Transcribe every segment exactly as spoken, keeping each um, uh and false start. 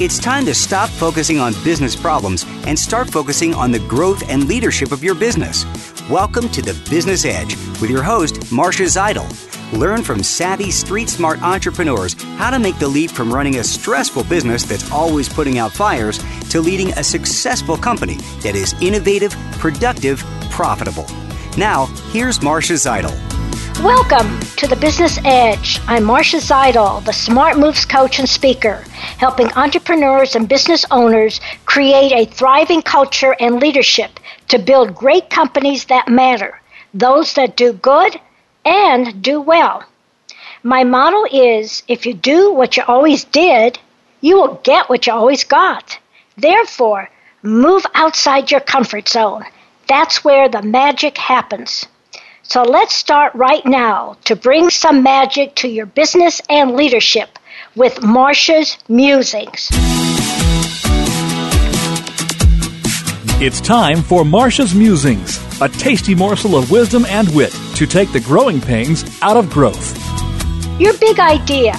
It's time to stop focusing on business problems and start focusing on the growth and leadership of your business. Welcome to The Business Edge with your host, Marcia Zidle. Learn from savvy, street-smart entrepreneurs how to make the leap from running a stressful business that's always putting out fires to leading a successful company that is innovative, productive, profitable. Now, here's Marcia Zidle. Welcome to The Business Edge. I'm Marcia Zidle, the Smart Moves coach and speaker, helping entrepreneurs and business owners create a thriving culture and leadership to build great companies that matter, those that do good and do well. My motto is, if you do what you always did, you will get what you always got. Therefore, move outside your comfort zone. That's where the magic happens. So let's start right now to bring some magic to your business and leadership with Marcia's Musings. It's time for Marcia's Musings, a tasty morsel of wisdom and wit to take the growing pains out of growth. Your big idea,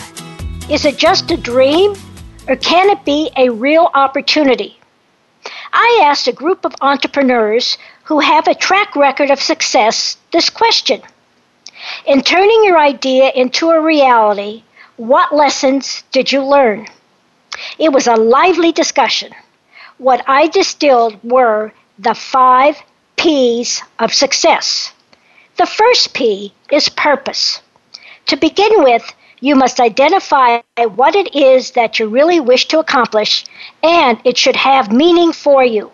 is it just a dream or can it be a real opportunity? I asked a group of entrepreneurs who have a track record of success this question. In turning your idea into a reality, what lessons did you learn? It was a lively discussion. What I distilled were the five P's of success. The first P is purpose. To begin with, you must identify what it is that you really wish to accomplish, and it should have meaning for you.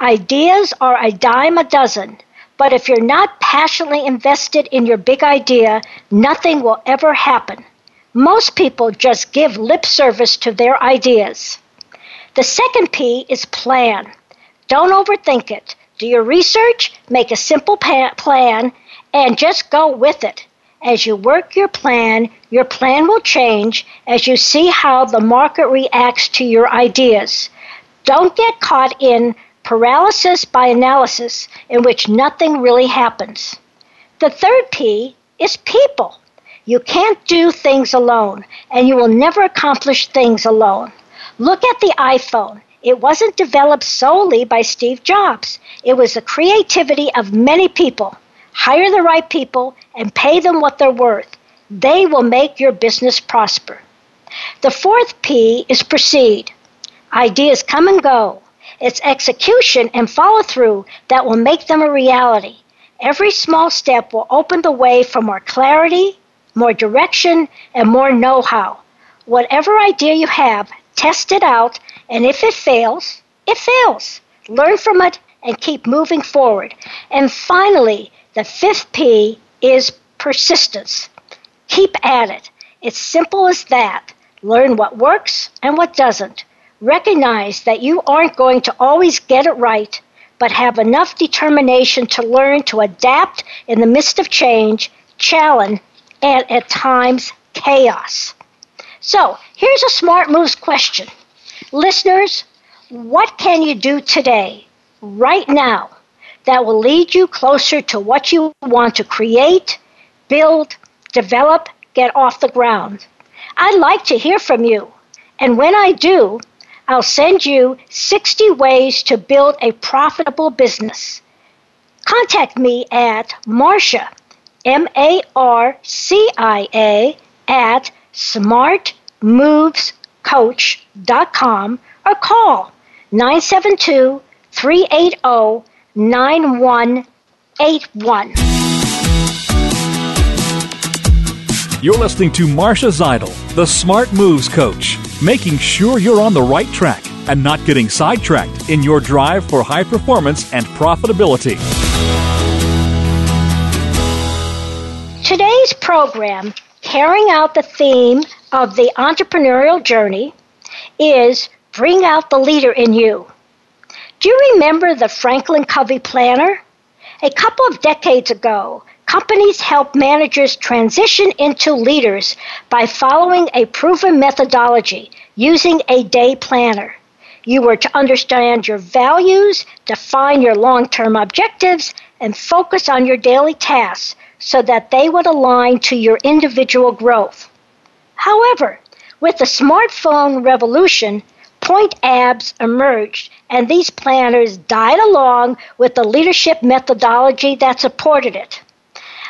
Ideas are a dime a dozen, but if you're not passionately invested in your big idea, nothing will ever happen. Most people just give lip service to their ideas. The second P is plan. Don't overthink it. Do your research, make a simple pa- plan, and just go with it. As you work your plan, your plan will change as you see how the market reacts to your ideas. Don't get caught in paralysis by analysis, in which nothing really happens. The third P is people. You can't do things alone, and you will never accomplish things alone. Look at the iPhone. It wasn't developed solely by Steve Jobs. It was the creativity of many people. Hire the right people and pay them what they're worth. They will make your business prosper. The fourth P is proceed. Ideas come and go. It's execution and follow-through that will make them a reality. Every small step will open the way for more clarity, more direction, and more know-how. Whatever idea you have, test it out, and if it fails, it fails. Learn from it and keep moving forward. And finally, the fifth P is persistence. Keep at it. It's simple as that. Learn what works and what doesn't. Recognize that you aren't going to always get it right, but have enough determination to learn to adapt in the midst of change, challenge, and at times, chaos. So, here's a Smart Moves question. Listeners, what can you do today, right now, that will lead you closer to what you want to create, build, develop, get off the ground? I'd like to hear from you. And when I do, I'll send you sixty ways to build a profitable business. Contact me at Marcia, M A R C I A, at smart moves coach dot com or call nine seven two, three eight zero, nine one eight one. You're listening to Marcia Zidle, the Smart Moves Coach, making sure you're on the right track and not getting sidetracked in your drive for high performance and profitability. today's program, carrying out the theme of the entrepreneurial journey, is bring out the leader in you. Do you remember the Franklin Covey planner? A couple of decades ago, companies helped managers transition into leaders by following a proven methodology using a day planner. You were to understand your values, define your long-term objectives, and focus on your daily tasks so that they would align to your individual growth. However, with the smartphone revolution, point apps emerged, and these planners died along with the leadership methodology that supported it.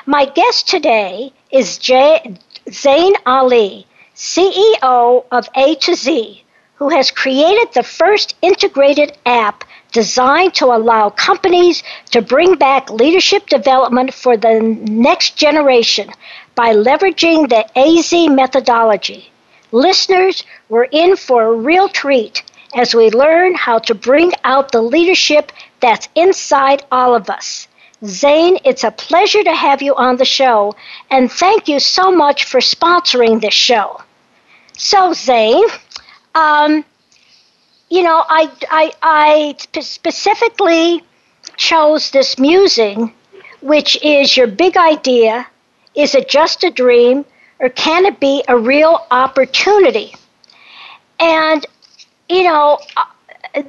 My guest today is J- Zain Ali, C E O of Aezee, who has created the first integrated app designed to allow companies to bring back leadership development for the next generation by leveraging the Aezee methodology. Listeners, we're in for a real treat as we learn how to bring out the leadership that's inside all of us. Zain, it's a pleasure to have you on the show, and thank you so much for sponsoring this show. So, Zain, um, you know, I, I, I specifically chose this musing, which is your big idea. Is it just a dream, or can it be a real opportunity? And, you know,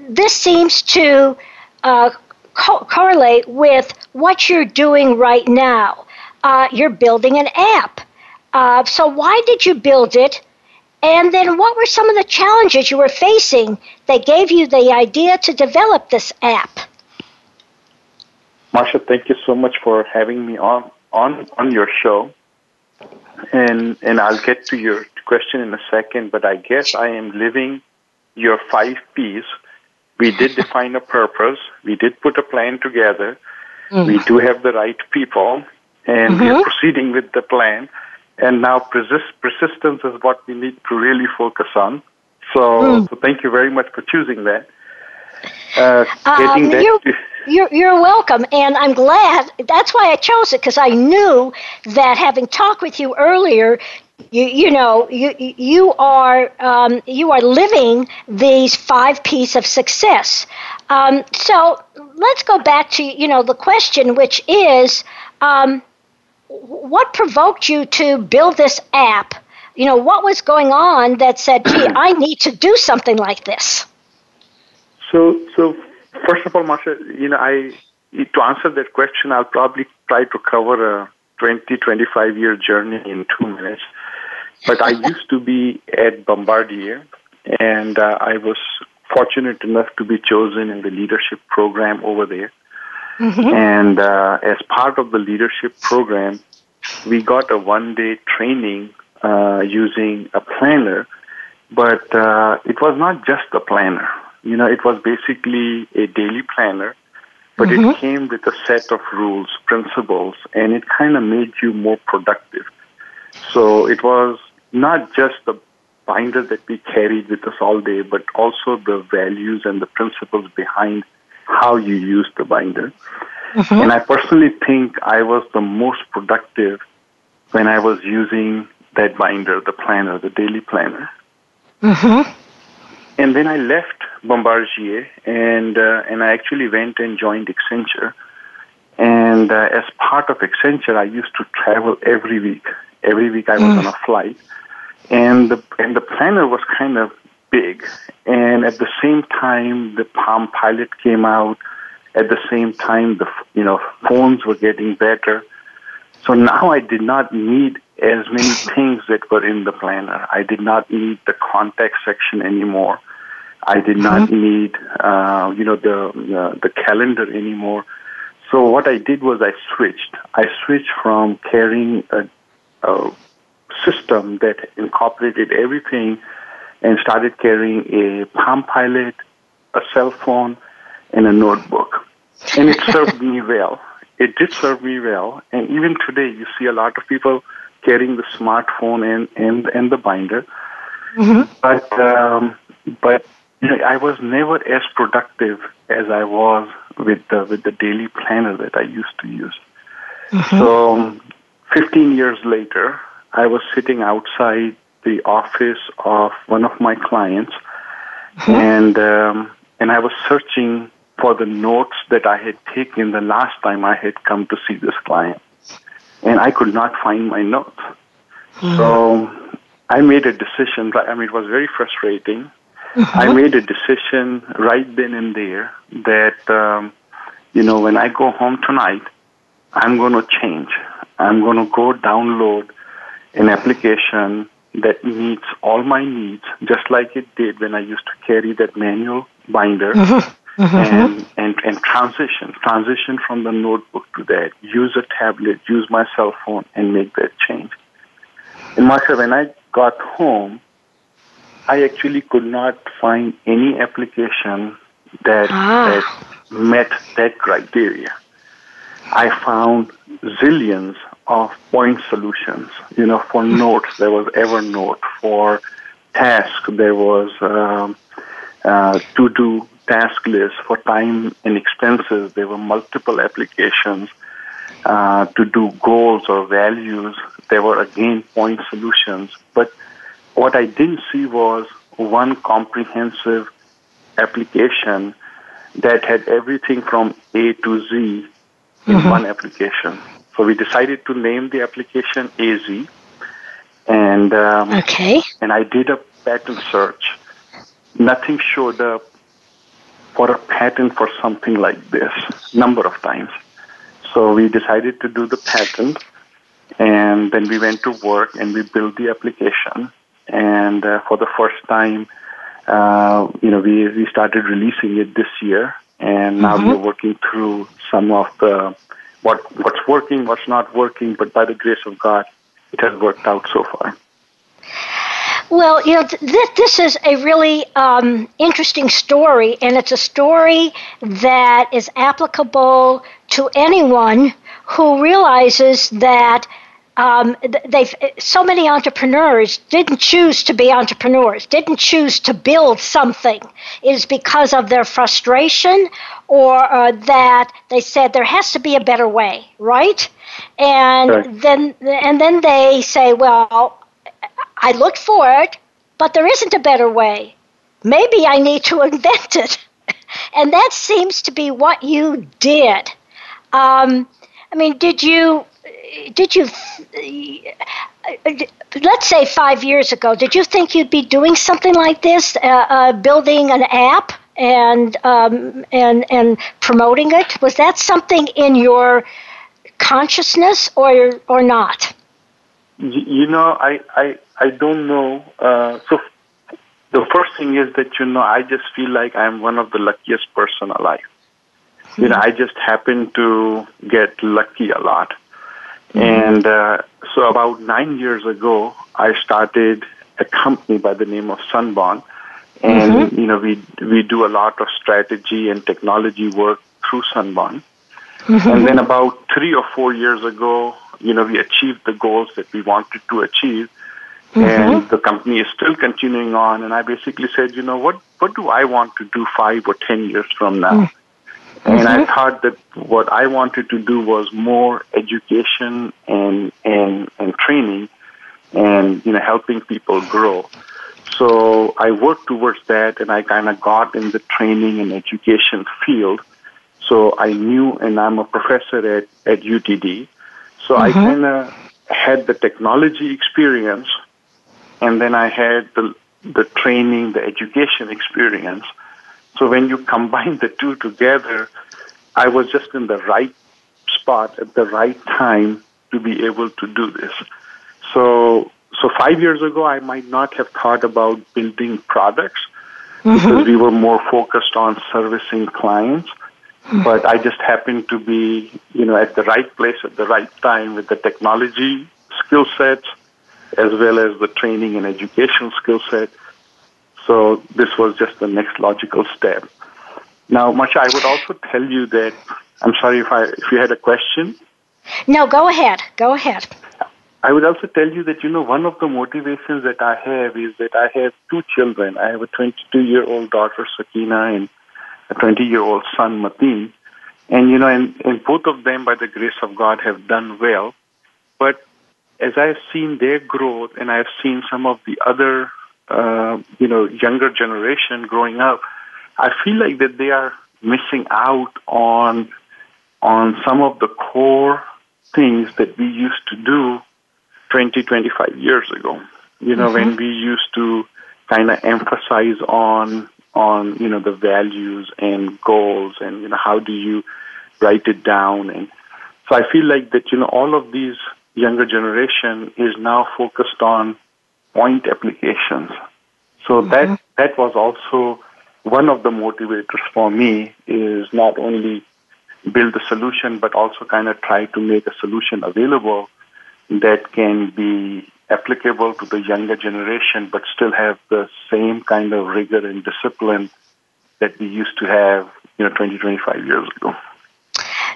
this seems to uh, co- correlate with what you're doing right now. Uh, you're building an app. Uh, so why did you build it? And then what were some of the challenges you were facing that gave you the idea to develop this app? Marcia, thank you so much for having me on, on, on your show. And and I'll get to your question in a second, but I guess I am living your five P's. We did define a purpose. We did put a plan together. Mm. We do have the right people, and mm-hmm. we're proceeding with the plan. And now persist- persistence is what we need to really focus on. So, mm. so thank you very much for choosing that. Uh, um, that you're, to- you're, you're welcome, and I'm glad. That's why I chose it, because I knew that having talked with you earlier, you you know you you are um, you are living these five P's of success. Um, so let's go back to you know the question, which is, um, what provoked you to build this app? You know, what was going on that said, gee, I need to do something like this? So, so first of all, Marcia, you know, I to answer that question, I'll probably try to cover a twenty, twenty-five-year journey in two minutes. But I used to be at Bombardier, and uh, I was fortunate enough to be chosen in the leadership program over there. Mm-hmm. And uh, as part of the leadership program, we got a one-day training uh, using a planner, but uh, it was not just a planner. You know, it was basically a daily planner, but mm-hmm. it came with a set of rules, principles, and it kind of made you more productive. So it was not just the binder that we carried with us all day, but also the values and the principles behind how you use the binder. Mm-hmm. And I personally think I was the most productive when I was using that binder, the planner, the daily planner. Mm-hmm. And then I left Bombardier, and uh, and I actually went and joined Accenture. And uh, as part of Accenture, I used to travel every week. Every week I was mm. on a flight, and the and the planner was kind of big. And at the same time, the Palm Pilot came out. At the same time, the you know phones were getting better. So now I did not need as many things that were in the planner. I did not need the contact section anymore. I did mm-hmm. not need, uh, you know, the uh, the calendar anymore. So what I did was I switched. I switched from carrying a, a system that incorporated everything and started carrying a Palm Pilot, a cell phone, and a notebook. And it served me well. It did serve me well. And even today, you see a lot of people carrying the smartphone and, and, and the binder. Mm-hmm. But um, but you know, I was never as productive as I was with the, with the daily planner that I used to use. Mm-hmm. So fifteen years later, I was sitting outside the office of one of my clients, huh? and um, and I was searching for the notes that I had taken the last time I had come to see this client. And I could not find my notes. Mm-hmm. So I made a decision. I mean, it was very frustrating. Mm-hmm. I made a decision right then and there that, um, you know, when I go home tonight, I'm going to change. I'm going to go download an application that meets all my needs, just like it did when I used to carry that manual binder. Mm-hmm. Mm-hmm. And, and and transition, transition from the notebook to that. Use a tablet, use my cell phone, and make that change. And Marcia, when I got home, I actually could not find any application that, ah. that met that criteria. I found zillions of point solutions. You know, for notes, there was Evernote. For tasks, there was um, uh, to-do. Task list. For time and expenses, there were multiple applications. Uh, to do goals or values, there were again point solutions. But what I didn't see was one comprehensive application that had everything from A to Z in mm-hmm. one application. So we decided to name the application Aezee, and um, okay. and I did a patent search. Nothing showed up for a patent for something like this, number of times. So we decided to do the patent, and then we went to work and we built the application. And uh, for the first time, uh, you know, we, we started releasing it this year, and now mm-hmm. we're working through some of the what what's working, what's not working, but by the grace of God, it has worked out so far. Well, you know, th- th- this is a really um, interesting story, and it's a story that is applicable to anyone who realizes that um, th- they've, so many entrepreneurs didn't choose to be entrepreneurs, didn't choose to build something. It is because of their frustration, or uh, that they said there has to be a better way, right? And right. then, and then they say, well, I looked for it, but there isn't a better way. Maybe I need to invent it. And that seems to be what you did. Um, I mean, did you, did you, let's say five years ago, did you think you'd be doing something like this, uh, uh, building an app and, um, and, and promoting it? Was that something in your consciousness or, or not? You know, I, I, I don't know. Uh, so the first thing is that, you know, I just feel like I'm one of the luckiest person alive. Mm-hmm. You know, I just happen to get lucky a lot. Mm-hmm. And uh, so about nine years ago, I started a company by the name of Sunbon. And, mm-hmm. you know, we we do a lot of strategy and technology work through Sunbon. Mm-hmm. And then about three or four years ago, you know, we achieved the goals that we wanted to achieve, mm-hmm. and the company is still continuing on. And I basically said, you know, what, what do I want to do five or ten years from now? Mm-hmm. And I thought that what I wanted to do was more education and, and, and training and, you know, helping people grow. So I worked towards that, and I kind of got in the training and education field. So I knew, and I'm a professor at, at U T D. So mm-hmm. I kind of had the technology experience, and then I had the the training, the education experience. So when you combine the two together, I was just in the right spot at the right time to be able to do this. So so five years ago, I might not have thought about building products mm-hmm. because we were more focused on servicing clients. But I just happened to be, you know, at the right place at the right time with the technology skill sets as well as the training and education skill set. So this was just the next logical step. Now, Marcia, I would also tell you that, I'm sorry if I if you had a question. No, go ahead. Go ahead. I would also tell you that, you know, one of the motivations that I have is that I have two children. I have a twenty-two-year-old daughter, Sakina, and a twenty-year-old son, Mateen, and, you know, and, and both of them, by the grace of God, have done well. But as I've seen their growth, and I've seen some of the other, uh, you know, younger generation growing up, I feel like that they are missing out on on some of the core things that we used to do twenty, twenty-five years ago. You know, mm-hmm. when we used to kind of emphasize on on you know the values and goals, and you know how do you write it down. And so I feel like that you know all of these younger generation is now focused on point applications. So mm-hmm. that that was also one of the motivators for me, is not only build a solution but also kind of try to make a solution available that can be applicable to the younger generation but still have the same kind of rigor and discipline that we used to have, you know, twenty, twenty-five years ago.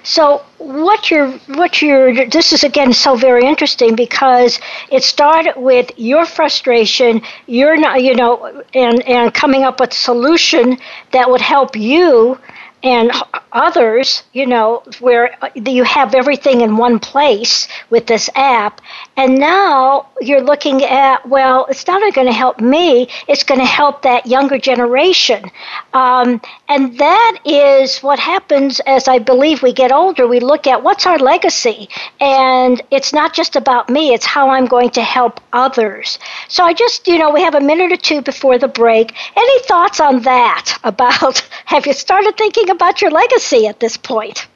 So what you're, what you're, this is again so very interesting, because it started with your frustration, you're not, you know, and, and coming up with a solution that would help you and others, you know, where you have everything in one place with this app. And now you're looking at, well, it's not only going to help me, it's going to help that younger generation. Um, and that is what happens as I believe we get older. We look at what's our legacy. And it's not just about me, it's how I'm going to help others. So I just, you know, we have a minute or two before the break. Any thoughts on that? About, have you started thinking about your legacy at this point?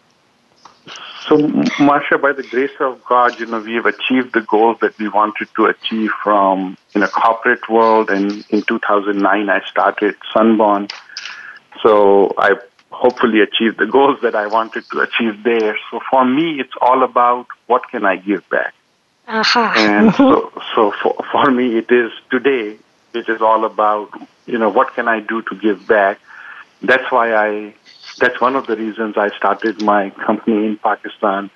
So, Marcia, by the grace of God, you know, we have achieved the goals that we wanted to achieve from in a corporate world. And in two thousand nine, I started Sunbon. So I hopefully achieved the goals that I wanted to achieve there. So for me, it's all about what can I give back. Uh-huh. And so, so for, for me, it is today, it is all about, you know, what can I do to give back? That's why I... That's one of the reasons I started my company in Pakistan.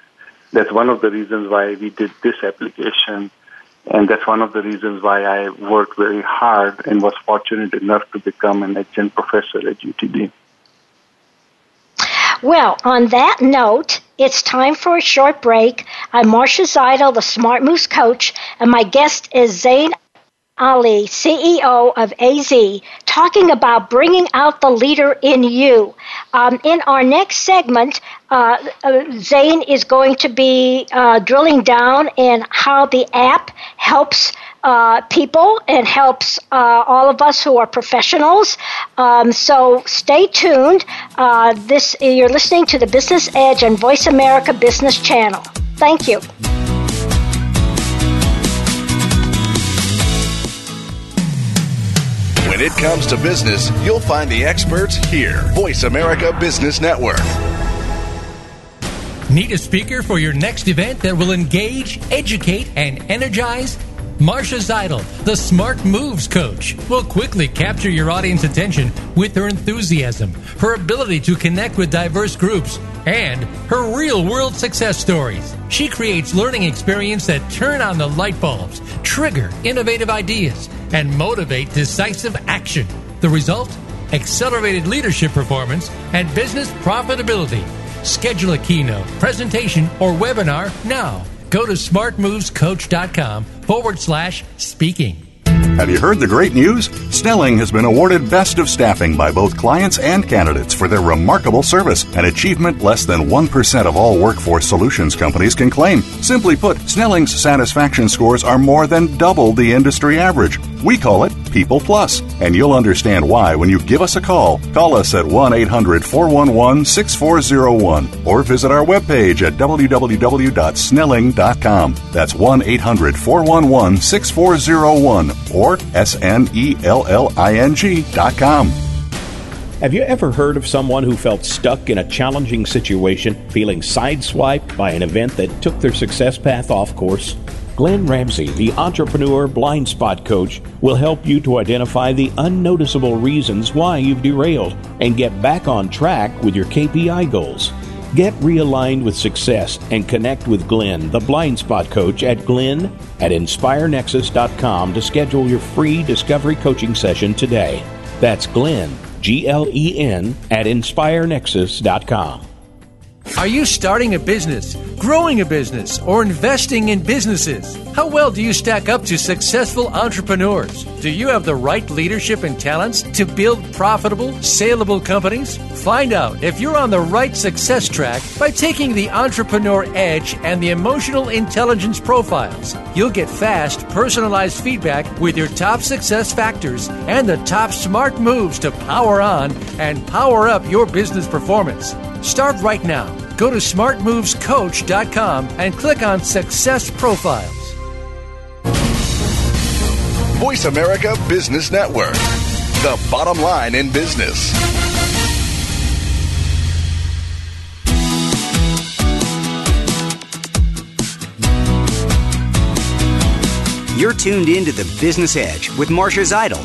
That's one of the reasons why we did this application. And that's one of the reasons why I worked very hard and was fortunate enough to become an adjunct professor at U T D. Well, on that note, it's time for a short break. I'm Marcia Zidle, the Smart Moves Coach, and my guest is Zain Ali, C E O of Aezee, talking about bringing out the leader in you. Um, in our next segment, uh, Zain is going to be uh, drilling down in how the app helps uh, people and helps uh, all of us who are professionals. Um, so stay tuned. Uh, this you're listening to the Business Edge on Voice America Business Channel. Thank you. When it comes to business, you'll find the experts here. Voice America Business Network. Need a speaker for your next event that will engage, educate, and energize? Marcia Zidle, the Smart Moves Coach, will quickly capture your audience attention with her enthusiasm, her ability to connect with diverse groups, and her real-world success stories. She creates learning experiences that turn on the light bulbs, trigger innovative ideas, and motivate decisive action. The result? Accelerated leadership performance and business profitability. Schedule a keynote, presentation, or webinar now. Go to smartmovescoach.com forward slash speaking. Have you heard the great news? Snelling has been awarded Best of Staffing by both clients and candidates for their remarkable service, an achievement less than one percent of all workforce solutions companies can claim. Simply put, Snelling's satisfaction scores are more than double the industry average. We call it People Plus, and you'll understand why when you give us a call. Call us at one eight hundred four one one six four zero one or visit our webpage at w w w dot snelling dot com. That's one eight hundred four one one six four zero one or or S N E L L I N G dot com. Have you ever heard of someone who felt stuck in a challenging situation, feeling sideswiped by an event that took their success path off course? Glenn Ramsey, the Entrepreneur Blind Spot Coach, will help you to identify the unnoticeable reasons why you've derailed and get back on track with your K P I goals. Get realigned with success and connect with Glenn, the Blind Spot Coach, at Glenn at inspire nexus dot com to schedule your free discovery coaching session today. That's Glenn, G L E N, at inspire nexus dot com. Are you starting a business, growing a business, or investing in businesses? How well do you stack up to successful entrepreneurs? Do you have the right leadership and talents to build profitable, saleable companies? Find out if you're on the right success track by taking the Entrepreneur Edge and the Emotional Intelligence Profiles. You'll get fast, personalized feedback with your top success factors and the top smart moves to power on and power up your business performance. Start right now. Go to smart moves coach dot com and click on Success Profiles. Voice America Business Network, the bottom line in business. You're tuned in to The Business Edge with Marcia Zidle.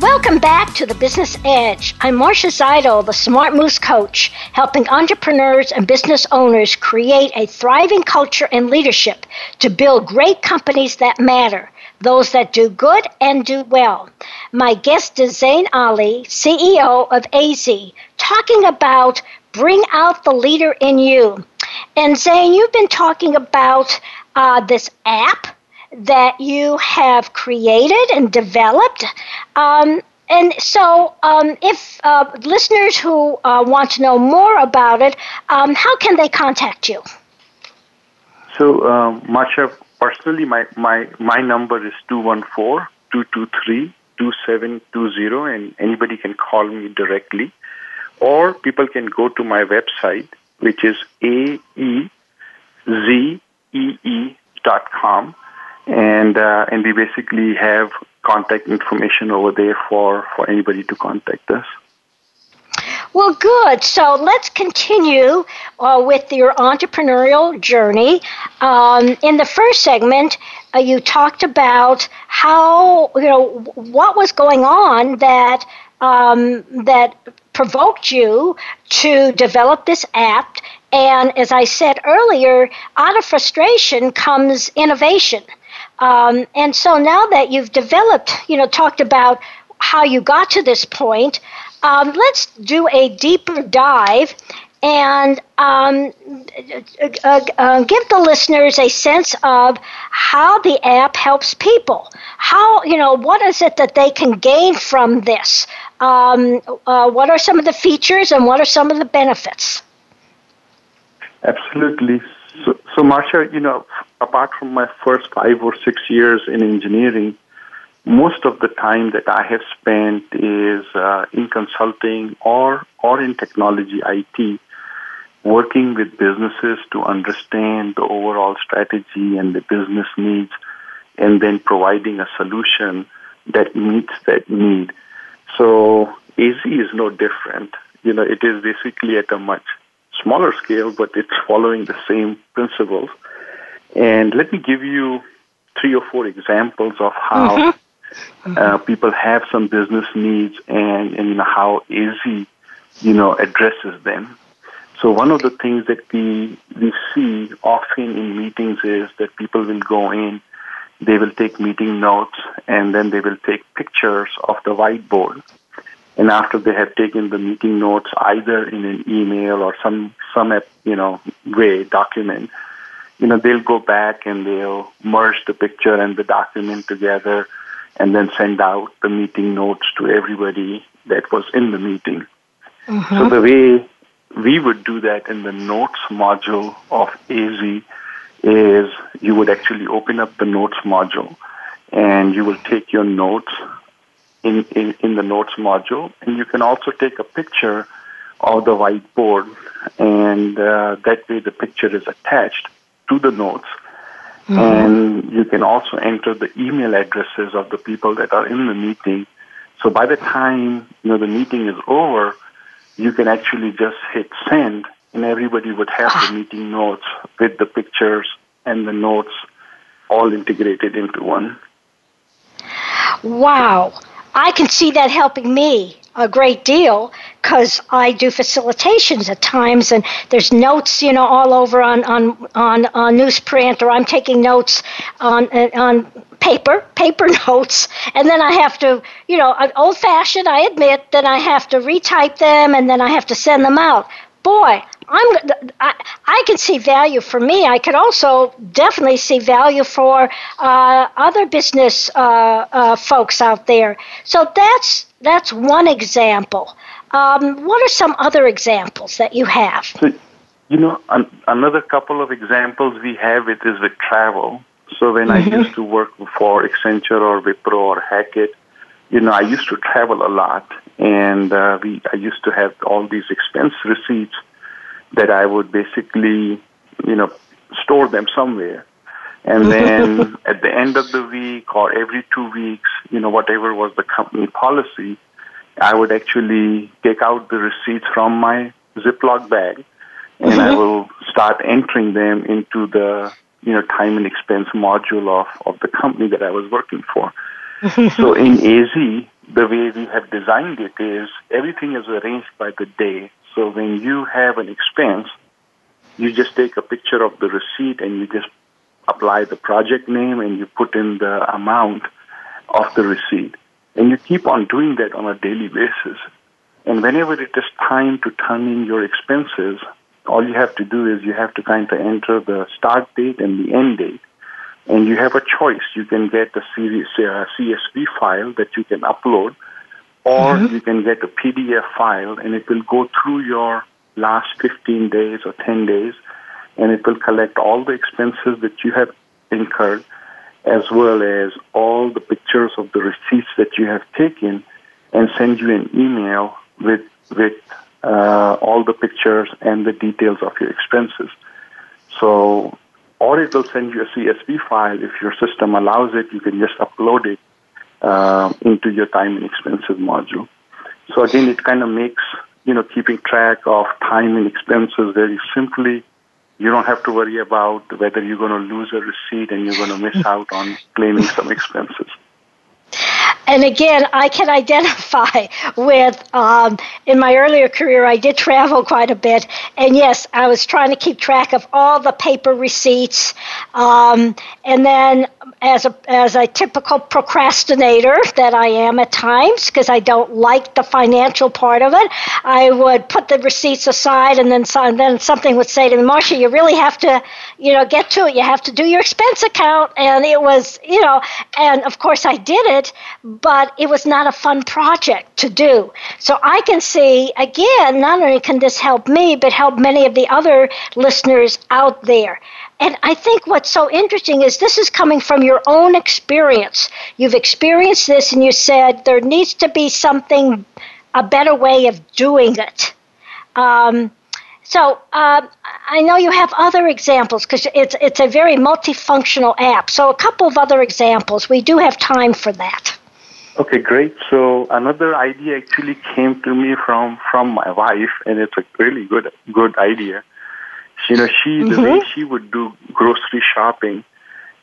Welcome back to The Business Edge. I'm Marcia Zidle, the Smart Moves Coach, helping entrepreneurs and business owners create a thriving culture and leadership to build great companies that matter, those that do good and do well. My guest is Zain Ali, C E O of Aezee, talking about bring out the leader in you. And Zain, you've been talking about uh, this app that you have created and developed. Um, and so um, if uh, listeners who uh, want to know more about it, um, how can they contact you? So, um, Marcia, personally, my, my, my number is two one four, two two three, two seven two zero, and anybody can call me directly. Or people can go to my website, which is A E Z E E dot com. And uh, and we basically have contact information over there for, for anybody to contact us. Well, good. So let's continue uh, with your entrepreneurial journey. Um, in the first segment, uh, you talked about how, you know, what was going on that um, that provoked you to develop this app. And as I said earlier, out of frustration comes innovation. Um, and so now that you've developed, you know, talked about how you got to this point, um, let's do a deeper dive and um, uh, uh, give the listeners a sense of how the app helps people. How, you know, what is it that they can gain from this? Um, uh, what are some of the features and what are some of the benefits? Absolutely. So, so Marcia, you know, apart from my first five or six years in engineering, most of the time that I have spent is uh, in consulting or, or in technology I T, working with businesses to understand the overall strategy and the business needs, and then providing a solution that meets that need. So Aezee is no different. You know, it is basically at a much smaller scale, but it's following the same principles. And let me give you three or four examples of how mm-hmm. Mm-hmm. Uh, people have some business needs and, and how Aezee, you know, addresses them. So one of the things that we we see often in meetings is that people will go in, they will take meeting notes, and then they will take pictures of the whiteboard. And after they have taken the meeting notes, either in an email or some, some you know, way, document, you know, they'll go back and they'll merge the picture and the document together and then send out the meeting notes to everybody that was in the meeting. Mm-hmm. So the way we would do that in the notes module of Aezee is you would actually open up the notes module and you will take your notes In, in, in the notes module, and you can also take a picture of the whiteboard, and uh, that way the picture is attached to the notes. Mm-hmm. And you can also enter the email addresses of the people that are in the meeting. So by the time, you know, the meeting is over, you can actually just hit send, and everybody would have ah. the meeting notes with the pictures and the notes all integrated into one. Wow. I can see that helping me a great deal because I do facilitations at times, and there's notes, you know, all over on on on, on newsprint, or I'm taking notes on on paper, paper notes, and then I have to, you know, old-fashioned, I admit, then I have to retype them, and then I have to send them out. Boy, I'm I, I can see value for me. I could also definitely see value for uh, other business uh, uh, folks out there. So that's that's one example. Um, what are some other examples that you have? So, you know, an, another couple of examples we have it is with travel. So when mm-hmm. I used to work for Accenture or Wipro or Hackett, you know, I used to travel a lot, and uh, we I used to have all these expense receipts that I would basically, you know, store them somewhere. And then at the end of the week or every two weeks, you know, whatever was the company policy, I would actually take out the receipts from my Ziploc bag, and mm-hmm. I will start entering them into the, you know, time and expense module of, of the company that I was working for. So in Aezee, the way we have designed it is everything is arranged by the day. So when you have an expense, you just take a picture of the receipt and you just apply the project name and you put in the amount of the receipt. And you keep on doing that on a daily basis. And whenever it is time to turn in your expenses, all you have to do is you have to kind of enter the start date and the end date. And you have a choice. You can get a C S V file that you can upload, or mm-hmm. you can get a P D F file, and it will go through your last fifteen days or ten days, and it will collect all the expenses that you have incurred, as well as all the pictures of the receipts that you have taken, and send you an email with with uh, all the pictures and the details of your expenses. So, or it will send you a C S V file. If your system allows it, you can just upload it Uh, into your time and expenses module. So again, it kind of makes, you know, keeping track of time and expenses very simply. You don't have to worry about whether you're going to lose a receipt and you're going to miss out on claiming some expenses. And again, I can identify with, um, in my earlier career, I did travel quite a bit. And yes, I was trying to keep track of all the paper receipts. Um, and then as a, as a typical procrastinator that I am at times, because I don't like the financial part of it, I would put the receipts aside, and then, and then something would say to me, Marcia, you really have to, you know, get to it. You have to do your expense account. And it was, you know, and of course I did it, but it was not a fun project to do. So I can see, again, not only can this help me, but help many of the other listeners out there. And I think what's so interesting is this is coming from your own experience. You've experienced this and you said there needs to be something, a better way of doing it. Um, so uh, I know you have other examples because it's, it's a very multifunctional app. So a couple of other examples. We do have time for that. Okay, great. So another idea actually came to me from, from my wife, and it's a really good good idea. You know, she mm-hmm. the way she would do grocery shopping,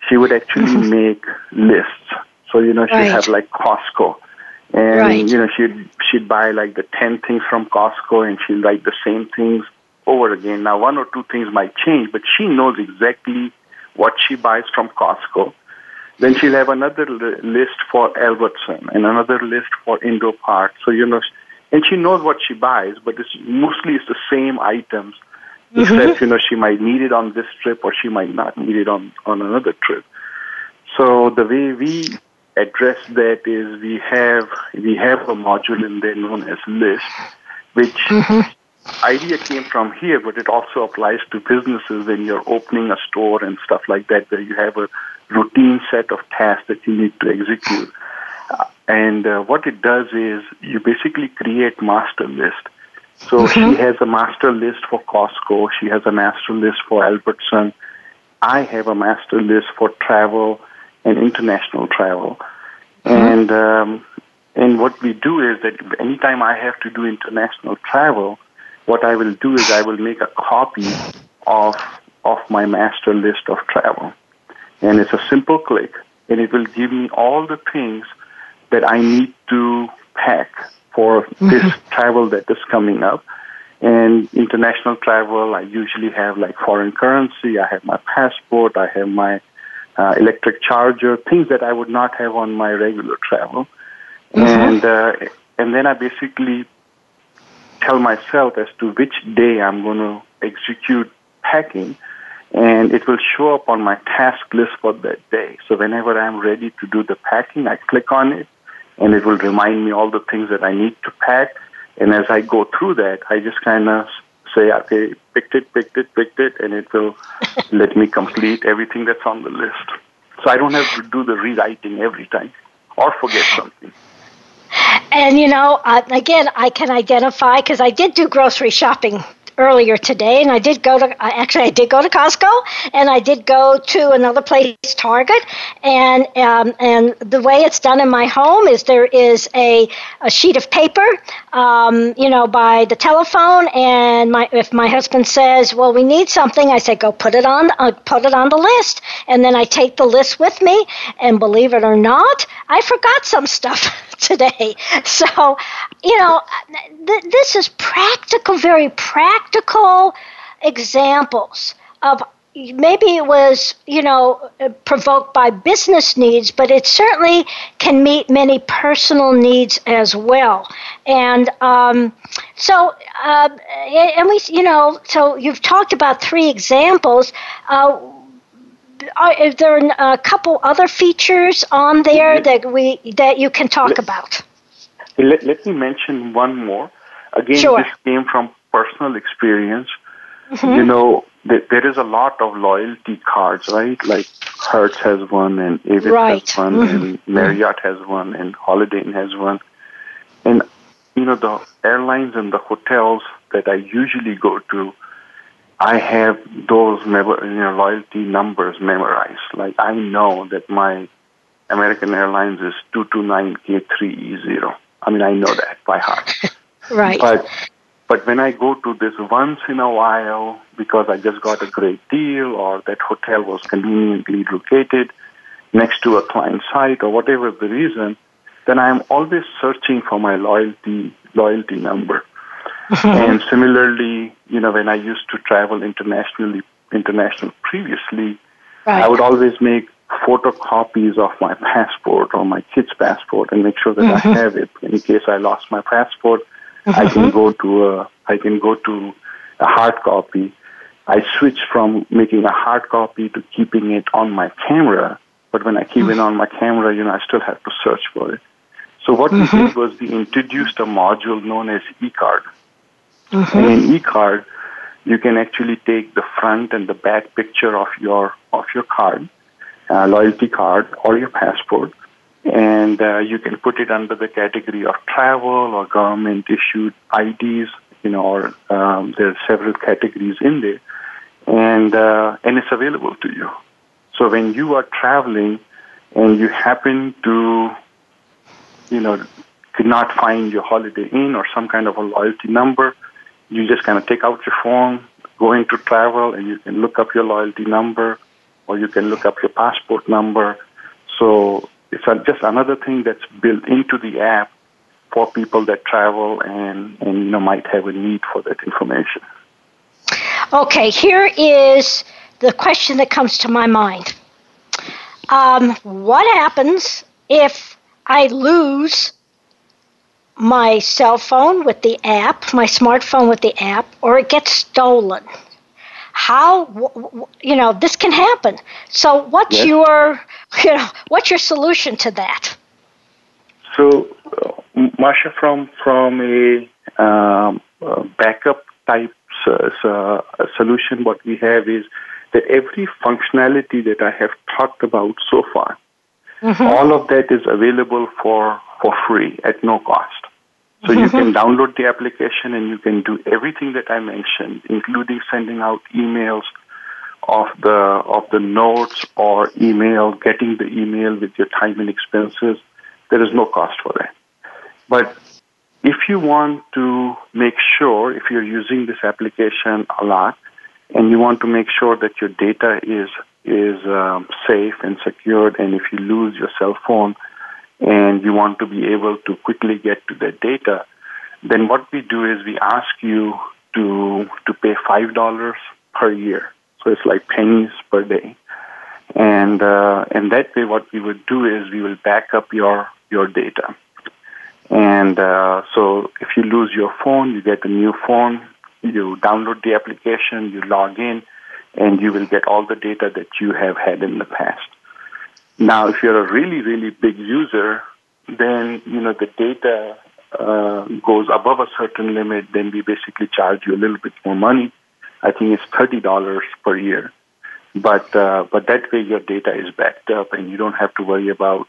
she would actually mm-hmm. make lists. So, you know, she'd right. have like Costco, and right. you know, she'd she'd buy like the ten things from Costco, and she'd write the same things over again. Now, one or two things might change, but she knows exactly what she buys from Costco. Then she'll have another li- list for Albertson and another list for Indo Park. So, you know, and she knows what she buys, but it's mostly it's the same items. Mm-hmm. Except, you know, she might need it on this trip or she might not need it on, on another trip. So the way we address that is we have we have a module in there known as list, which mm-hmm. idea came from here, but it also applies to businesses when you're opening a store and stuff like that, where you have a routine set of tasks that you need to execute. Uh, and uh, what it does is you basically create master list. So mm-hmm. she has a master list for Costco. She has a master list for Albertson. I have a master list for travel and international travel. Mm-hmm. And um, and what we do is that anytime I have to do international travel, what I will do is I will make a copy of of my master list of travel. And it's a simple click, and it will give me all the things that I need to pack for mm-hmm. this travel that is coming up. And international travel, I usually have like foreign currency, I have my passport, I have my uh, electric charger, things that I would not have on my regular travel. Mm-hmm. And uh, and then I basically tell myself as to which day I'm going to execute packing, and it will show up on my task list for that day. So whenever I'm ready to do the packing, I click on it, and it will remind me all the things that I need to pack. And as I go through that, I just kind of say, okay, picked it, picked it, picked it, and it will let me complete everything that's on the list. So I don't have to do the rewriting every time or forget something. And, you know, uh, again, I can identify because I did do grocery shopping earlier today, and I did go to, actually, I did go to Costco, and I did go to another place, Target, and um, and the way it's done in my home is there is a, a sheet of paper, um, you know, by the telephone, and my if my husband says, well, we need something, I say, go put it on, uh, put it on the list, and then I take the list with me, and believe it or not, I forgot some stuff today. So, you know, th- this is practical, very practical examples of maybe it was, you know, provoked by business needs, but it certainly can meet many personal needs as well. And um, so, uh, and we, you know, so you've talked about three examples. Uh, Are, are there a couple other features on there that we that you can talk let, about? Let, let me mention one more. Again, sure. This came from personal experience. Mm-hmm. You know, th- there is a lot of loyalty cards, right? Like Hertz has one, and Avid right. has one, mm-hmm. and Marriott has one, and Holiday Inn has one. And, you know, the airlines and the hotels that I usually go to, I have those member, you know, loyalty numbers memorized. Like I know that my American Airlines is two two nine K three E zero. I mean, I know that by heart. Right. But but when I go to this once in a while because I just got a great deal or that hotel was conveniently located next to a client site or whatever the reason, then I'm always searching for my loyalty loyalty number. And similarly, you know, when I used to travel internationally, international previously, right. I would always make photocopies of my passport or my kid's passport and make sure that mm-hmm. I have it. In case I lost my passport, mm-hmm. I can go to a, I can go to a hard copy. I switched from making a hard copy to keeping it on my camera. But when I keep mm-hmm. it on my camera, you know, I still have to search for it. So what mm-hmm. we did was we introduced a module known as eCard. Mm-hmm. And in eCard, you can actually take the front and the back picture of your of your card, uh, loyalty card, or your passport, and uh, you can put it under the category of travel or government-issued I Ds. You know, or um, there are several categories in there, and uh, and it's available to you. So when you are traveling and you happen to, you know, could not find your Holiday Inn or some kind of a loyalty number, you just kind of take out your phone, go into travel, and you can look up your loyalty number, or you can look up your passport number. So it's just another thing that's built into the app for people that travel and, and you know, might have a need for that information. Okay, here is the question that comes to my mind. Um, what happens if I lose my cell phone with the app, my smartphone with the app, or it gets stolen? How, you know, this can happen. So what's yes. your, you know, what's your solution to that? So, uh, Marcia, from from a um, uh, backup type uh, solution, what we have is that every functionality that I have talked about so far, mm-hmm. all of that is available for for free at no cost. So mm-hmm. you can download the application and you can do everything that I mentioned, including sending out emails of the of the notes or email, getting the email with your time and expenses. There is no cost for that. But if you want to make sure, if you're using this application a lot, and you want to make sure that your data is, is um, safe and secured, and if you lose your cell phone, and you want to be able to quickly get to that data, then what we do is we ask you to to pay five dollars per year. So it's like pennies per day. And uh, and that way what we would do is we will back up your, your data. And uh, so if you lose your phone, you get a new phone, you download the application, you log in, and you will get all the data that you have had in the past. Now, if you're a really, really big user, then, you know, the data uh, goes above a certain limit, then we basically charge you a little bit more money. I think it's thirty dollars per year. But uh, but that way your data is backed up and you don't have to worry about,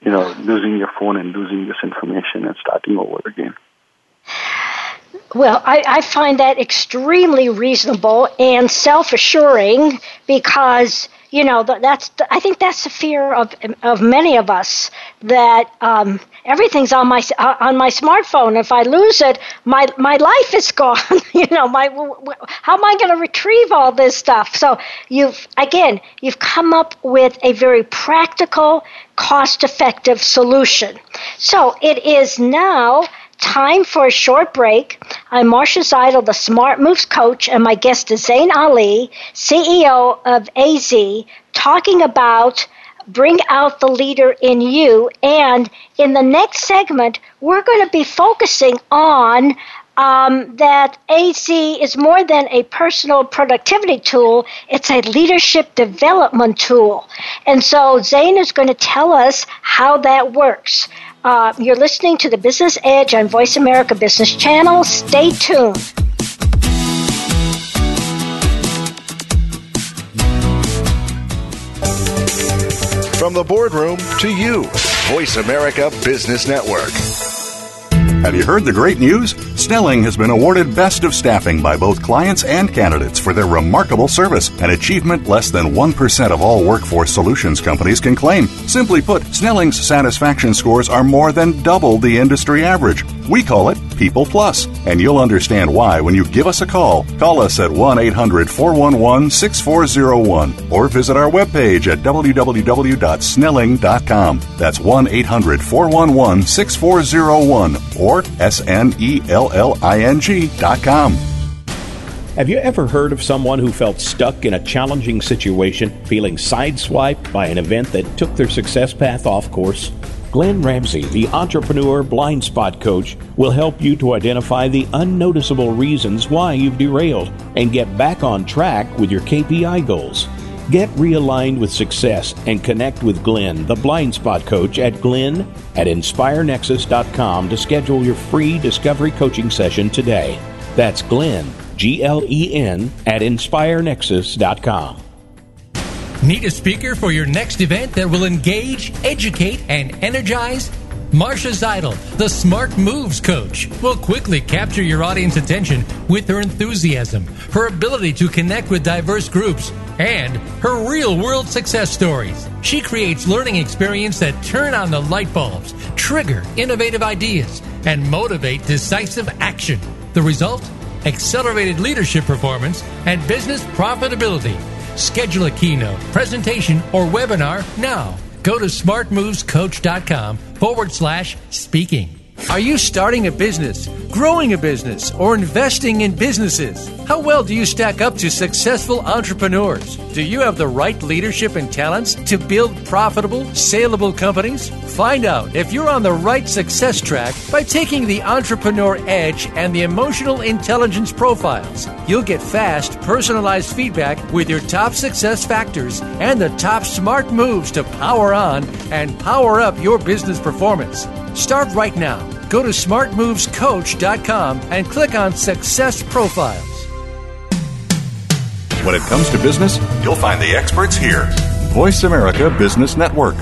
you know, losing your phone and losing this information and starting over again. Well, I, I find that extremely reasonable and self-assuring because, you know, that's the, I think that's the fear of of many of us, that um, everything's on my uh, on my smartphone. If I lose it, my my life is gone. You know, my how am I going to retrieve all this stuff? So you've again, you've come up with a very practical, cost-effective solution. So it is now time for a short break. I'm Marcia Zidle, the Smart Moves Coach, and my guest is Zain Ali, C E O of Aezee, talking about bring out the leader in you. And in the next segment, we're going to be focusing on um, that Aezee is more than a personal productivity tool. It's a leadership development tool. And so Zain is going to tell us how that works. Uh, you're listening to The Business Edge on Voice America Business Channel. Stay tuned. From the boardroom to you, Voice America Business Network. Have you heard the great news? Snelling has been awarded Best of Staffing by both clients and candidates for their remarkable service, an achievement less than one percent of all workforce solutions companies can claim. Simply put, Snelling's satisfaction scores are more than double the industry average. We call it People Plus, and you'll understand why when you give us a call. Call us at one eight hundred four one one six four zero one or visit our webpage at w w w dot snelling dot com. That's one eight hundred four one one six four zero one or S N E L L. L I N G dot com. Have you ever heard of someone who felt stuck in a challenging situation, feeling sideswiped by an event that took their success path off course? Glenn Ramsey, the entrepreneur blind spot coach, will help you to identify the unnoticeable reasons why you've derailed and get back on track with your K P I goals. Get realigned with success and connect with Glenn, the blind spot coach, at Glenn at inspire nexus dot com to schedule your free discovery coaching session today. That's Glenn, G L E N, at inspire nexus dot com. Need a speaker for your next event that will engage, educate, and energize? Marcia Zidle, the Smart Moves Coach, will quickly capture your audience attention with her enthusiasm, her ability to connect with diverse groups, and her real-world success stories. She creates learning experiences that turn on the light bulbs, trigger innovative ideas, and motivate decisive action. The result? Accelerated leadership performance and business profitability. Schedule a keynote, presentation, or webinar now. Go to smart moves coach dot com forward slash speaking. Are you starting a business, growing a business, or investing in businesses? How well do you stack up to successful entrepreneurs? Do you have the right leadership and talents to build profitable, saleable companies? Find out if you're on the right success track by taking the Entrepreneur Edge and the Emotional Intelligence Profiles. You'll get fast, personalized feedback with your top success factors and the top smart moves to power on and power up your business performance. Start right now. Go to smart moves coach dot com and click on Success Profiles. When it comes to business, you'll find the experts here. Voice America Business Network.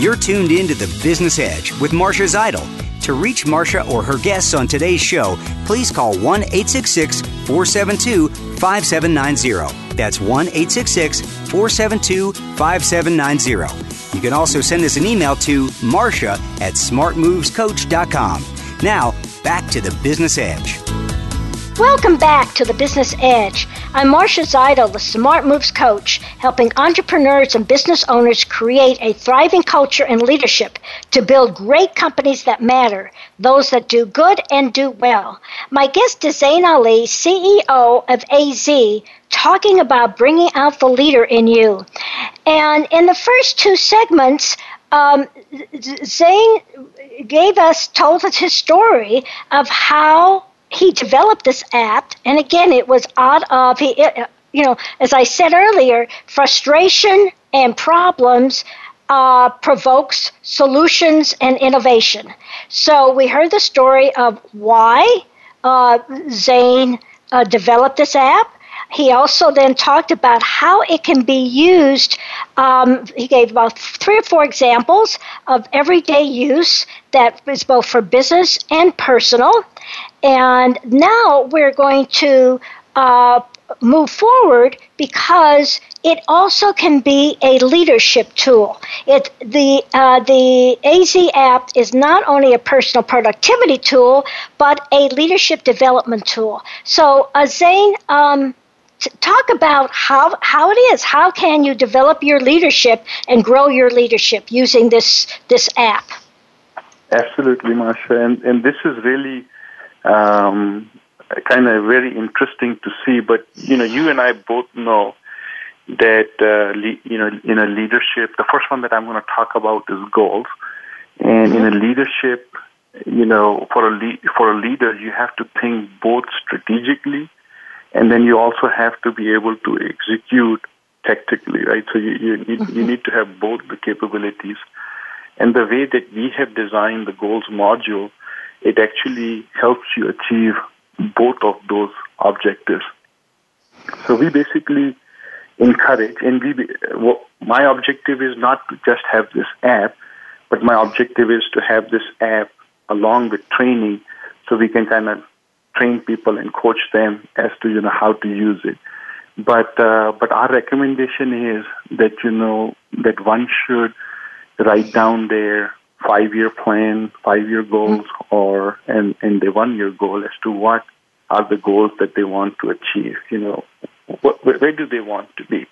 You're tuned in to The Business Edge with Marcia Zidle. To reach Marcia or her guests on today's show, please call one eight six six four seven two five seven nine zero. That's one eight six six four seven two five seven nine zero. You can also send us an email to Marcia at smart moves coach dot com. Now, back to The Business Edge. Welcome back to The Business Edge. I'm Marcia Zidle, the Smart Moves Coach, helping entrepreneurs and business owners create a thriving culture and leadership to build great companies that matter, those that do good and do well. My guest is Zain Ali, C E O of Aezee, talking about bringing out the leader in you. And in the first two segments, um, Zain gave us, told us his story of how he developed this app, and again, it was out of, he, you know, as I said earlier, frustration and problems uh, provokes solutions and innovation. So we heard the story of why uh, Zain uh, developed this app. He also then talked about how it can be used. Um, he gave about three or four examples of everyday use that is both for business and personal. And now we're going to uh, move forward because it also can be a leadership tool. It the uh, the Aezee app is not only a personal productivity tool, but a leadership development tool. So, uh, Zain, um, t- talk about how how it is. How can you develop your leadership and grow your leadership using this this app? Absolutely, Marcia, and and this is really. Um, kind of very interesting to see, but you know, you and I both know that uh, le- you know, in a leadership, the first one that I'm going to talk about is goals, and in a leadership, you know, for a le- for a leader, you have to think both strategically, and then you also have to be able to execute tactically, right? So you you need, you need to have both the capabilities, and the way that we have designed the goals module. It actually helps you achieve both of those objectives. So we basically encourage, and we, well, my objective is not to just have this app, but my objective is to have this app along with training so we can kind of train people and coach them as to, you know, how to use it. But, uh, but our recommendation is that, you know, that one should write down their five-year plan, five-year goals, or and, and the one-year goal as to what are the goals that they want to achieve, you know, what, where do they want to be?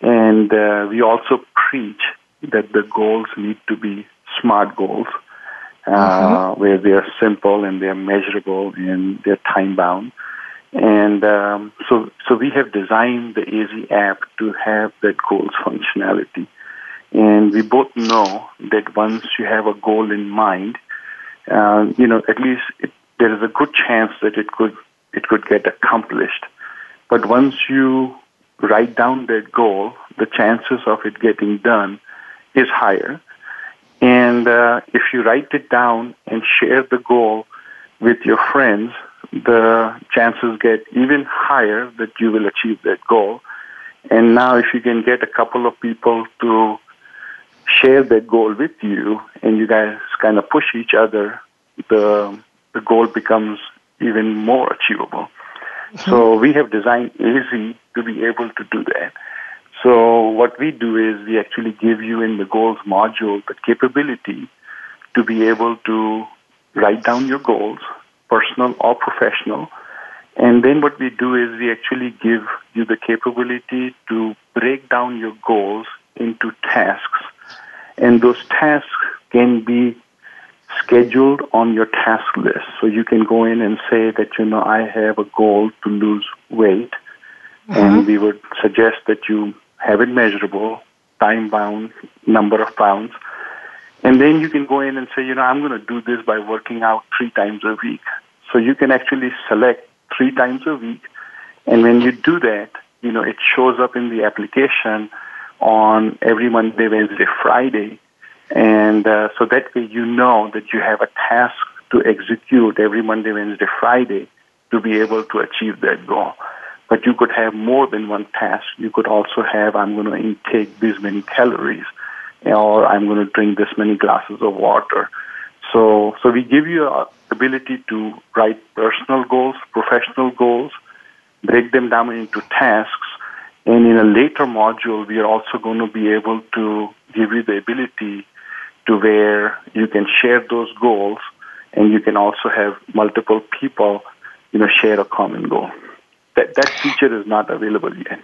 And uh, we also preach that the goals need to be SMART goals, uh, mm-hmm. where they are simple and they are measurable and they're time-bound. And um, so so we have designed the Aezee app to have that goals functionality. And we both know that once you have a goal in mind, uh, you know, at least it, there is a good chance that it could it could get accomplished. But once you write down that goal, the chances of it getting done is higher. And uh, if you write it down and share the goal with your friends, the chances get even higher that you will achieve that goal. And now if you can get a couple of people to share that goal with you, and you guys kind of push each other, the the goal becomes even more achievable. Mm-hmm. So we have designed Aezee to be able to do that. So what we do is we actually give you in the goals module the capability to be able to write down your goals, personal or professional, and then what we do is we actually give you the capability to break down your goals into tasks. And those tasks can be scheduled on your task list. So you can go in and say that, you know, I have a goal to lose weight. Mm-hmm. And we would suggest that you have it measurable, time-bound, number of pounds. And then you can go in and say, you know, I'm going to do this by working out three times a week. So you can actually select three times a week. And when you do that, you know, it shows up in the application on every Monday, Wednesday, Friday. And uh, so that way you know that you have a task to execute every Monday, Wednesday, Friday to be able to achieve that goal. But you could have more than one task. You could also have, I'm going to intake this many calories, or I'm going to drink this many glasses of water. So, so we give you the ability to write personal goals, professional goals, break them down into tasks, and in a later module, we are also going to be able to give you the ability to where you can share those goals, and you can also have multiple people you know, share a common goal. That that feature is not available yet.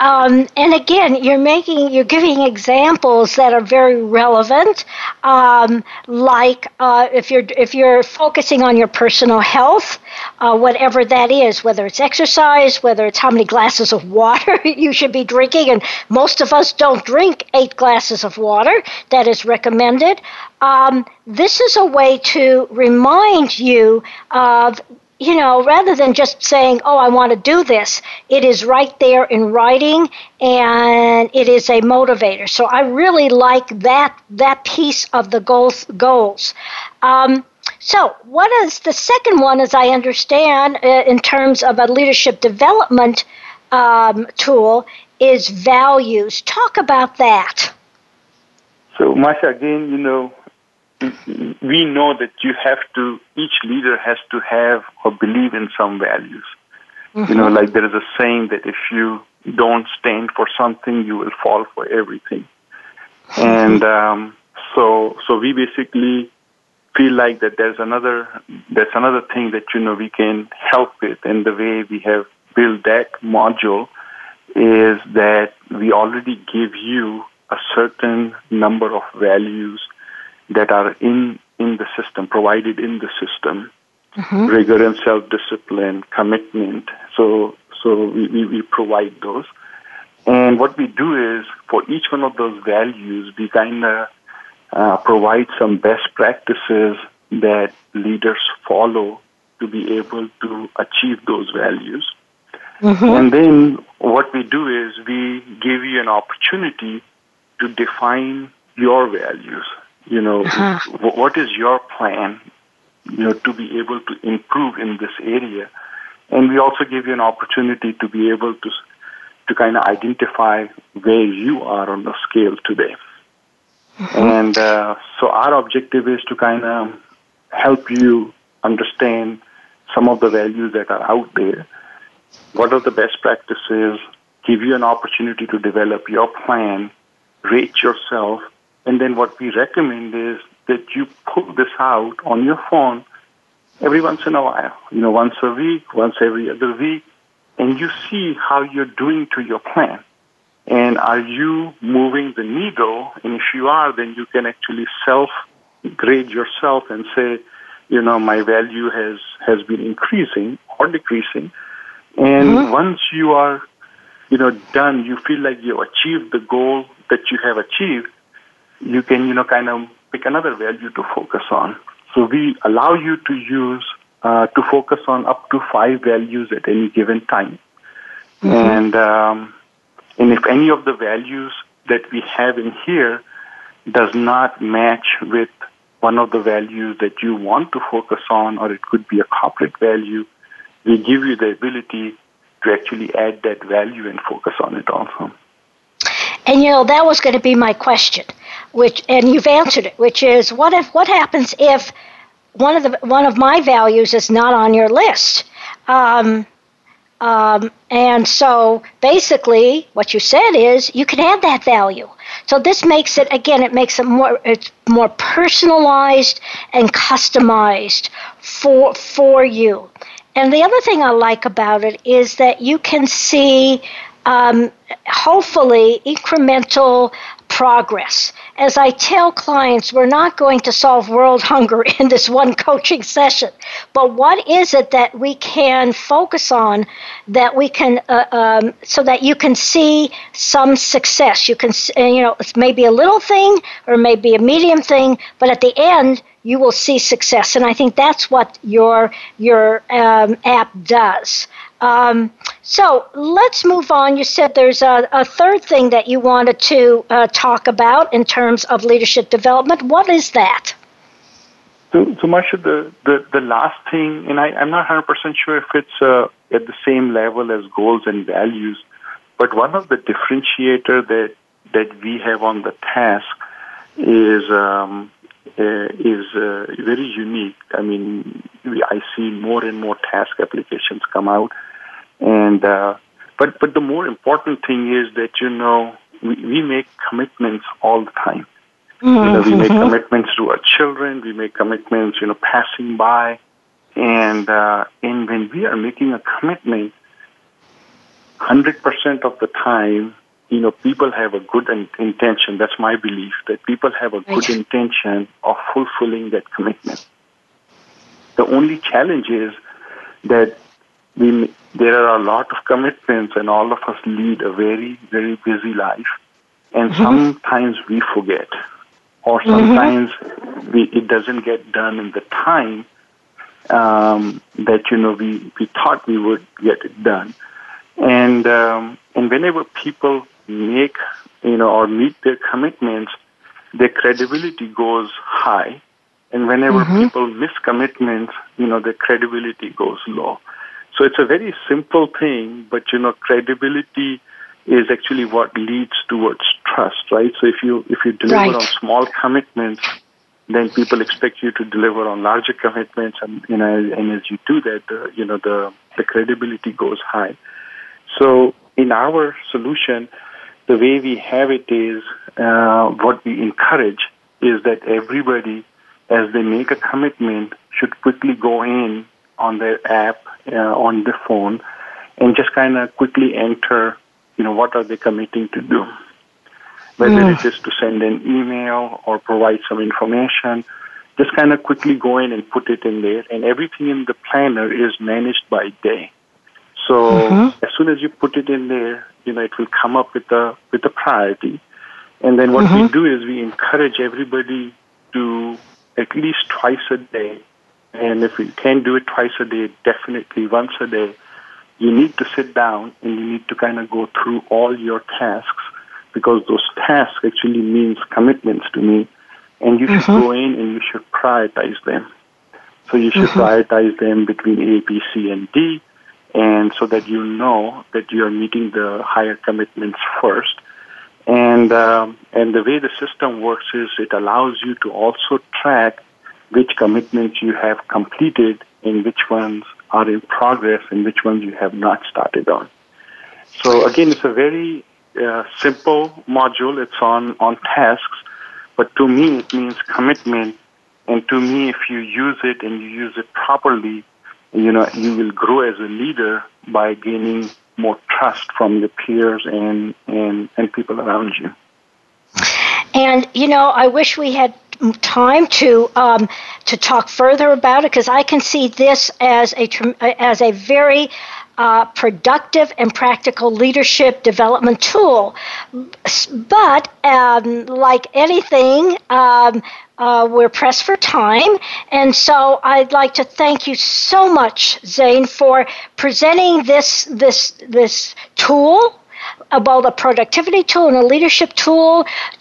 Um, and again, you're making, you're giving examples that are very relevant. Um, like uh, if you're if you're focusing on your personal health, uh, whatever that is, whether it's exercise, whether it's how many glasses of water you should be drinking, and most of us don't drink eight glasses of water. That is recommended. Um, this is a way to remind you of. You know, rather than just saying, oh, I want to do this, it is right there in writing, and it is a motivator. So I really like that that piece of the goals. goals. Um, so what is the second one, as I understand, uh, in terms of a leadership development um, tool, is values. Talk about that. So, Marcia, again, you know, we know that you have to, each leader has to have or believe in some values. Mm-hmm. You know, like there is a saying that if you don't stand for something, you will fall for everything. And um, so, so we basically feel like that there's another, that's another thing that, you know, we can help with. And the way we have built that module is that we already give you a certain number of values that are in, in the system, provided in the system, mm-hmm. rigor and self-discipline, commitment. So so we, we, we provide those. And what we do is, for each one of those values, we kind of uh, provide some best practices that leaders follow to be able to achieve those values. Mm-hmm. And then what we do is we give you an opportunity to define your values. You know, uh-huh. what is your plan, you know, to be able to improve in this area? And we also give you an opportunity to be able to to kind of identify where you are on the scale today. Uh-huh. And uh, so our objective is to kind of help you understand some of the values that are out there, what are the best practices, give you an opportunity to develop your plan, rate yourself. And then what we recommend is that you pull this out on your phone every once in a while, you know, once a week, once every other week, and you see how you're doing to your plan. And are you moving the needle? And if you are, then you can actually self-grade yourself and say, you know, my value has, has been increasing or decreasing. And mm-hmm. once you are, you know, done, you feel like you've achieved the goal that you have achieved, you can, you know, kind of pick another value to focus on. So we allow you to use, uh, to focus on up to five values at any given time. Mm-hmm. And um, and if any of the values that we have in here does not match with one of the values that you want to focus on, or it could be a corporate value, we give you the ability to actually add that value and focus on it also. And, you know, that was going to be my question, which, and you've answered it, which is what if what happens if one of the one of my values is not on your list? Um, um, and so basically what you said is you can add that value. So this makes it, again, it makes it more, it's more personalized and customized for for you. And the other thing I like about it is that you can see Um, hopefully incremental progress. As I tell clients, we're not going to solve world hunger in this one coaching session, but what is it that we can focus on that we can, uh, um, so that you can see some success? You can, you know, it's maybe a little thing or maybe a medium thing, but at the end, you will see success. And I think that's what your your um, app does. Um, so let's move on. You said there's a, a third thing that you wanted to uh, talk about in terms of leadership development. What is that? So, so Marcia, the, the, the last thing, and I, I'm not one hundred percent sure if it's uh, at the same level as goals and values, but one of the differentiator that, that we have on the task is um, uh, is uh, very unique. I mean, we, I see more and more task applications come out. And uh, but but the more important thing is that, you know, we, we make commitments all the time. Mm-hmm. You know, we make commitments to our children. We make commitments, you know, passing by. And, uh, and when we are making a commitment, one hundred percent of the time, you know, people have a good intention. That's my belief, that people have a good intention of fulfilling that commitment. The only challenge is that we, there are a lot of commitments, and all of us lead a very, very busy life. And mm-hmm. sometimes we forget, or sometimes mm-hmm. we, it doesn't get done in the time um, that, you know, we, we thought we would get it done. And um, and whenever people make, you know, or meet their commitments, their credibility goes high. And whenever mm-hmm. people miss commitments, you know, their credibility goes low. So it's a very simple thing, but, you know, credibility is actually what leads towards trust, right? So if you if you deliver right. on small commitments, then people expect you to deliver on larger commitments. And, you know, and as you do that, uh, you know, the, the credibility goes high. So in our solution, the way we have it is uh, what we encourage is that everybody, as they make a commitment, should quickly go in on their app, uh, on their phone, and just kind of quickly enter, you know, what are they committing to do, whether mm. it is to send an email or provide some information. Just kind of quickly go in and put it in there, and everything in the planner is managed by day. So mm-hmm. as soon as you put it in there, you know, it will come up with a with a priority. And then what mm-hmm. we do is we encourage everybody to at least twice a day. And if you can do it twice a day, definitely once a day, you need to sit down and you need to kind of go through all your tasks, because those tasks actually means commitments to me. And you mm-hmm. should go in and you should prioritize them. So you should mm-hmm. prioritize them between A, B, C, and D. And so that you know that you are meeting the higher commitments first. And um, and the way the system works is it allows you to also track which commitments you have completed and which ones are in progress and which ones you have not started on. So, again, it's a very uh, simple module. It's on, on tasks. But to me, it means commitment. And to me, if you use it and you use it properly, you know, you will grow as a leader by gaining more trust from your peers and, and, and people around you. And, you know, I wish we had time to um, to talk further about it, because I can see this as a as a very uh, productive and practical leadership development tool. But um, like anything, um, Uh, we're pressed for time, and so I'd like to thank you so much, Zain, for presenting this this this tool, about a productivity tool and a leadership tool,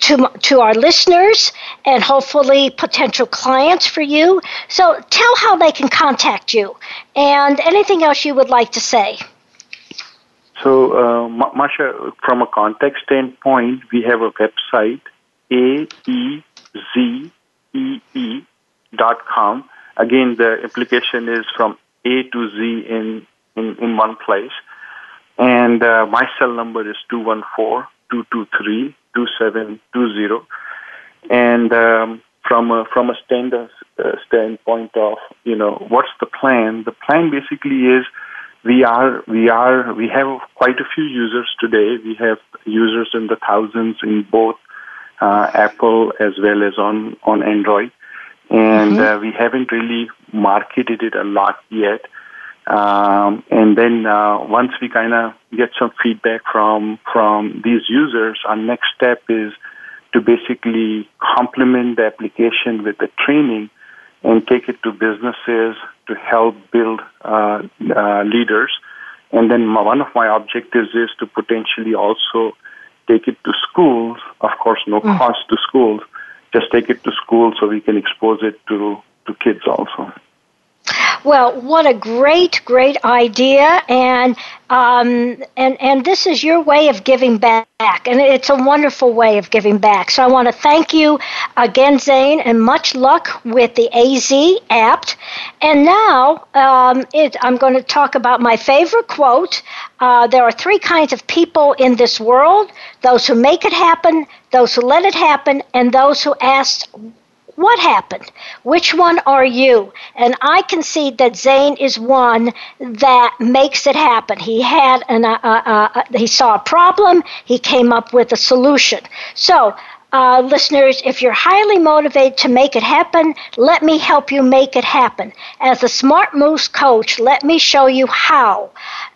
to to our listeners and hopefully potential clients for you. So tell how they can contact you, and anything else you would like to say. So, uh, Marcia, from a contact standpoint, we have a website, Aezee. E E dot com. Again, the application is from A to Z in in, in one place. And uh, my cell number is two one four, two two three, two seven two zero. And um, from a, from a standard uh, standpoint of, you know, what's the plan? The plan basically is we are we are we have quite a few users today. We have users in the thousands in both Uh, Apple as well as on, on Android. And mm-hmm. uh, we haven't really marketed it a lot yet. Um, and then uh, once we kind of get some feedback from from these users, our next step is to basically complement the application with the training and take it to businesses to help build uh, uh, leaders. And then my, one of my objectives is to potentially also take it to schools, of course, no cost mm. to schools. Just take it to schools so we can expose it to, to kids also. Well, what a great, great idea. And, um, and, and this is your way of giving back. And it's a wonderful way of giving back. So I want to thank you again, Zain, and much luck with the Aezee app. And now um, it, I'm going to talk about my favorite quote. Uh, there are three kinds of people in this world: those who make it happen, those who let it happen, and those who ask what happened? Which one are you? And I can see that Zain is one that makes it happen. He had an uh, uh, uh, he saw a problem. He came up with a solution. So, uh, listeners, if you're highly motivated to make it happen, let me help you make it happen. As a Smart Moves coach, let me show you how.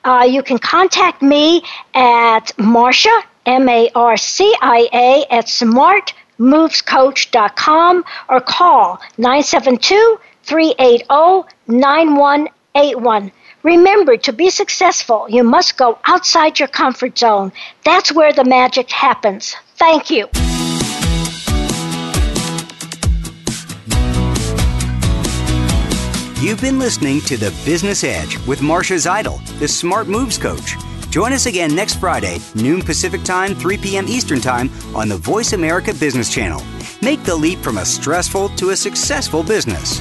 Uh, you can contact me at Marcia, M A R C I A, at smart moves coach dot com or call nine seven two, three eight zero, nine one eight one. Remember, to be successful, you must go outside your comfort zone. That's where the magic happens. Thank you. You've been listening to The Business Edge with Marcia Zidle, the Smart Moves Coach. Join us again next Friday, noon Pacific Time, three p.m. Eastern Time, on the Voice America Business Channel. Make the leap from a stressful to a successful business.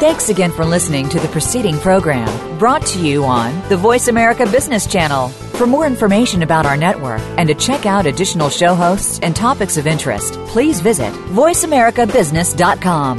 Thanks again for listening to the preceding program, brought to you on the Voice America Business Channel. For more information about our network and to check out additional show hosts and topics of interest, please visit voice america business dot com.